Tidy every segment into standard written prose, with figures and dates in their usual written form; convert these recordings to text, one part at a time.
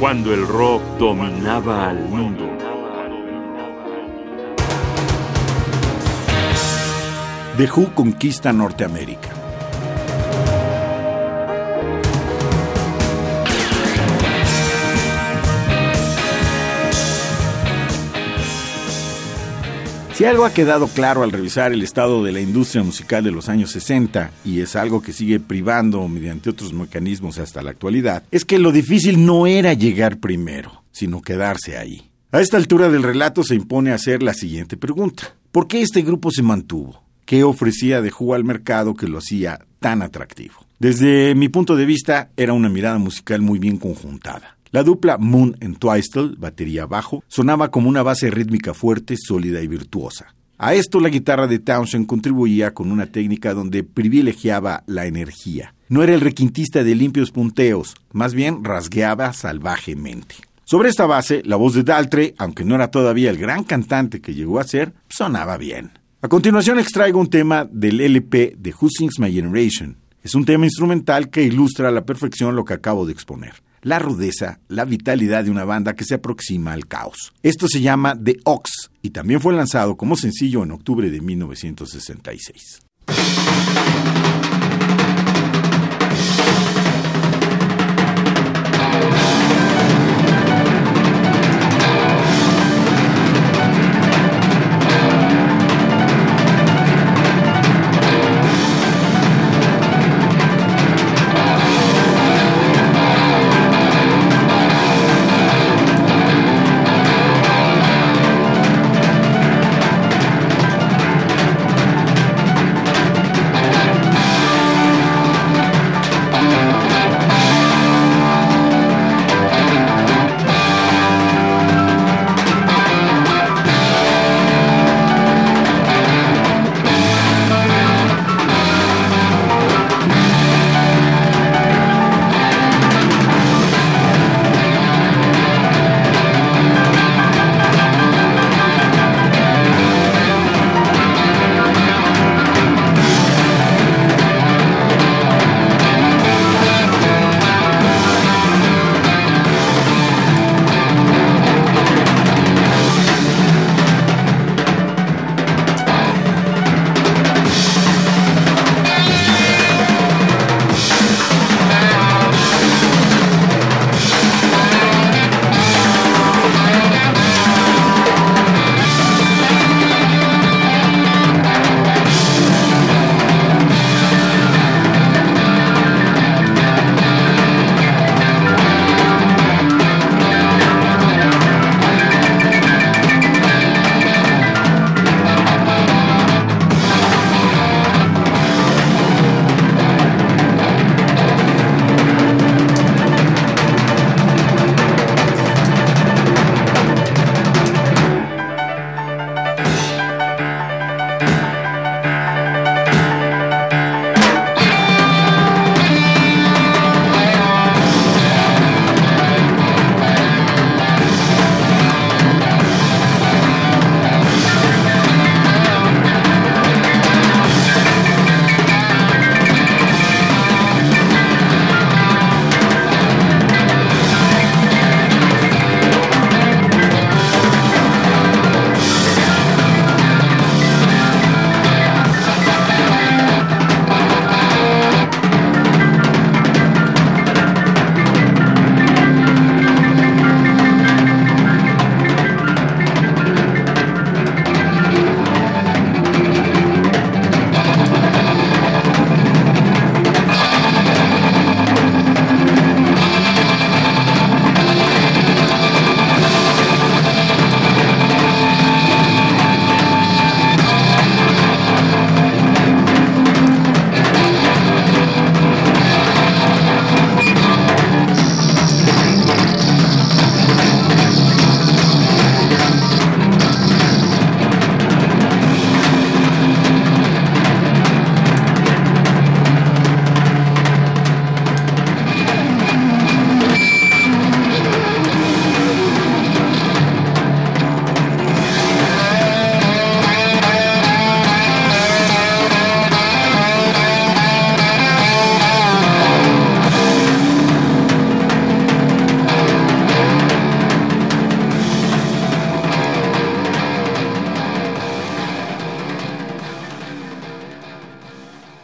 cuando el rock dominaba al mundo. The Who conquista Norteamérica. Si algo ha quedado claro al revisar el estado de la industria musical de los años 60, y es algo que sigue privando mediante otros mecanismos hasta la actualidad, es que lo difícil no era llegar primero, sino quedarse ahí. A esta altura del relato se impone hacer la siguiente pregunta: ¿por qué este grupo se mantuvo? ¿Qué ofrecía The Who al mercado que lo hacía tan atractivo? Desde mi punto de vista, era una mirada musical muy bien conjuntada. La dupla Moon en Twistle, batería bajo, sonaba como una base rítmica fuerte, sólida y virtuosa. A esto la guitarra de Townshend contribuía con una técnica donde privilegiaba la energía. No era el requintista de limpios punteos, más bien rasgueaba salvajemente. Sobre esta base, la voz de Daltrey, aunque no era todavía el gran cantante que llegó a ser, sonaba bien. A continuación extraigo un tema del LP de Who Sings My Generation. Es un tema instrumental que ilustra a la perfección lo que acabo de exponer. La rudeza, la vitalidad de una banda que se aproxima al caos. Esto se llama The Ox y también fue lanzado como sencillo en octubre de 1966.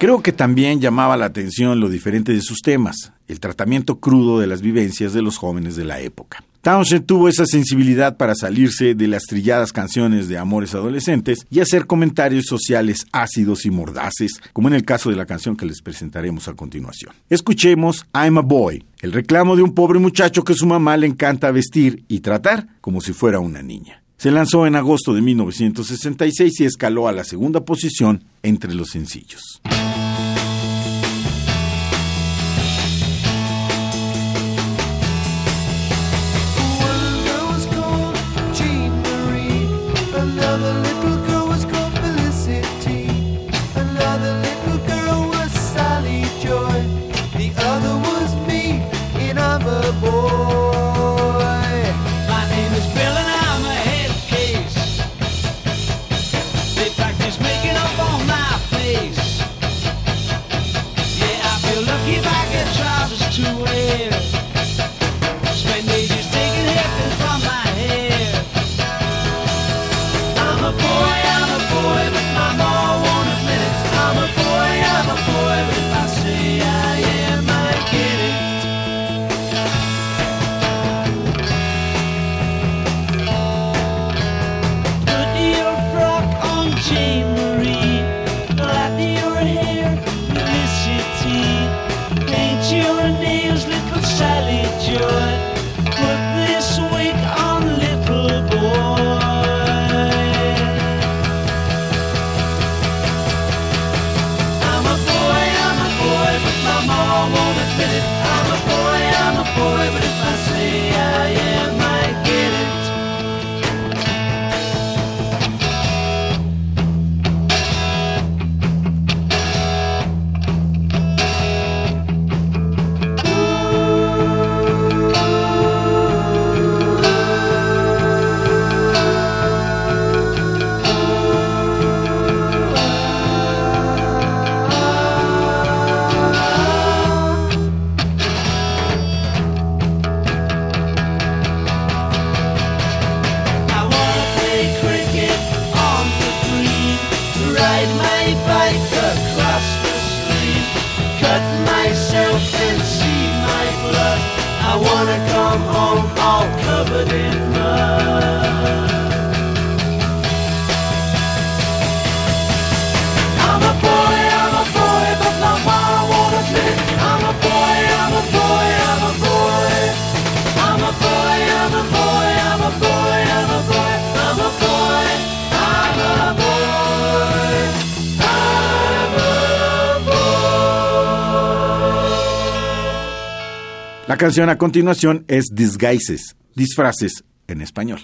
Creo que también llamaba la atención lo diferente de sus temas, el tratamiento crudo de las vivencias de los jóvenes de la época. Townshend tuvo esa sensibilidad para salirse de las trilladas canciones de amores adolescentes y hacer comentarios sociales ácidos y mordaces, como en el caso de la canción que les presentaremos a continuación. Escuchemos I'm a Boy, el reclamo de un pobre muchacho que su mamá le encanta vestir y tratar como si fuera una niña. Se lanzó en agosto de 1966 y escaló a la segunda posición entre los sencillos. La canción a continuación es Disguises, disfraces en español.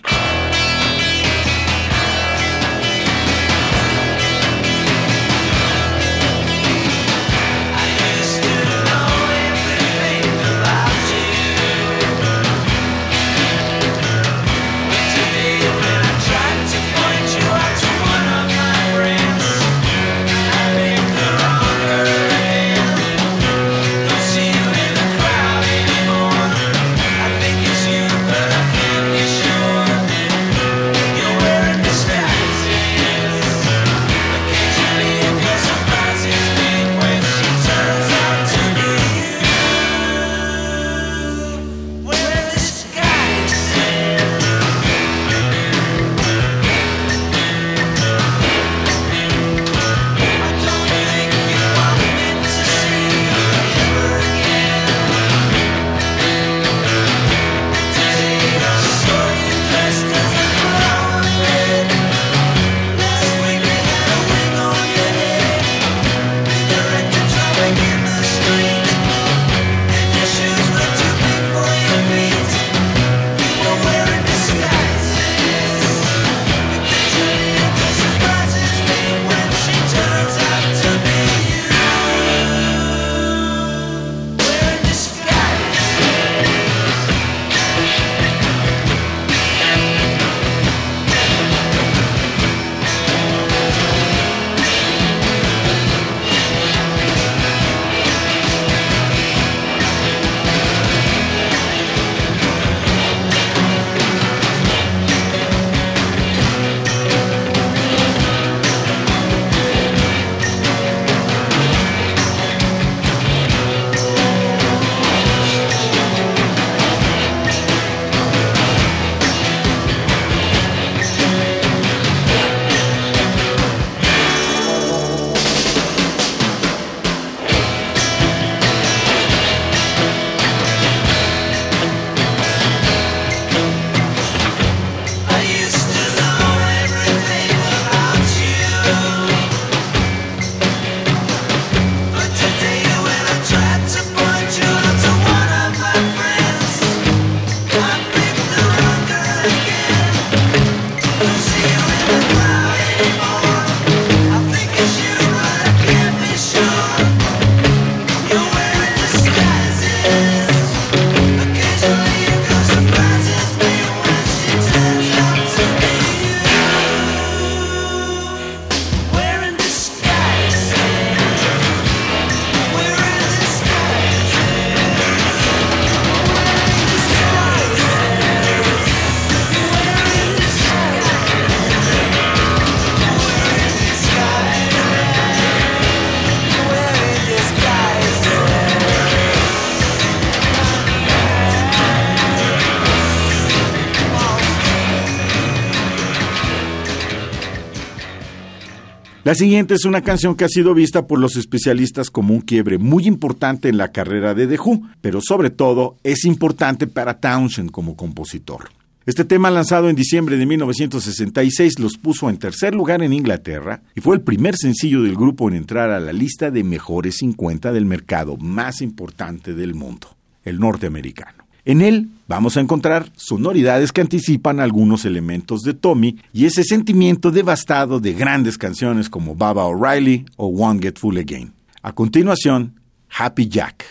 La siguiente es una canción que ha sido vista por los especialistas como un quiebre muy importante en la carrera de The Who, pero sobre todo es importante para Townshend como compositor. Este tema, lanzado en diciembre de 1966, los puso en tercer lugar en Inglaterra y fue el primer sencillo del grupo en entrar a la lista de mejores 50 del mercado más importante del mundo, el norteamericano. En él vamos a encontrar sonoridades que anticipan algunos elementos de Tommy y ese sentimiento devastado de grandes canciones como Baba O'Reilly o Won't Get Fooled Again. A continuación, Happy Jack.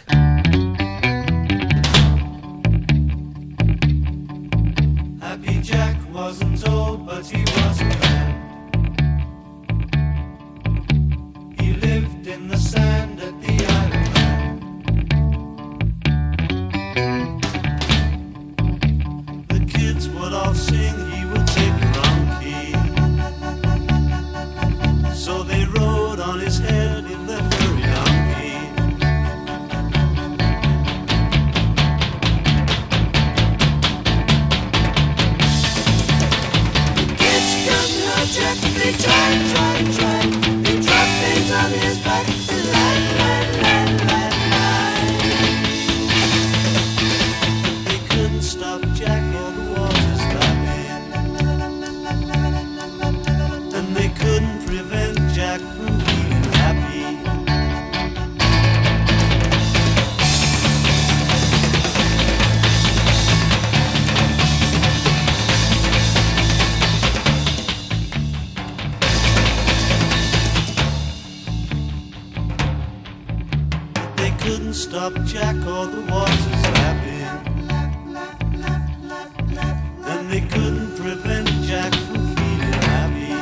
Happy Jack wasn't old, but he wasn't bad. He lived in the sand at the island. Would all sing, he would take monkey. So they rode on his head in the furry donkey. The kids come out, Jack, they try. They drop things on his back, they lie. They couldn't stop Jack. Stop Jack, all the waters lapping, and they couldn't prevent Jack from feeling happy.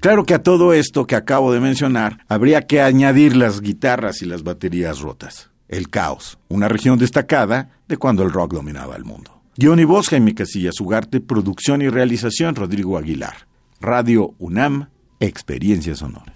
Claro que a todo esto que acabo de mencionar habría que añadir las guitarras y las baterías rotas. El caos, una región destacada de cuando el rock dominaba el mundo. Guión y voz, Jaime Casillas Ugarte. Producción y realización, Rodrigo Aguilar. Radio UNAM, Experiencia Sonora.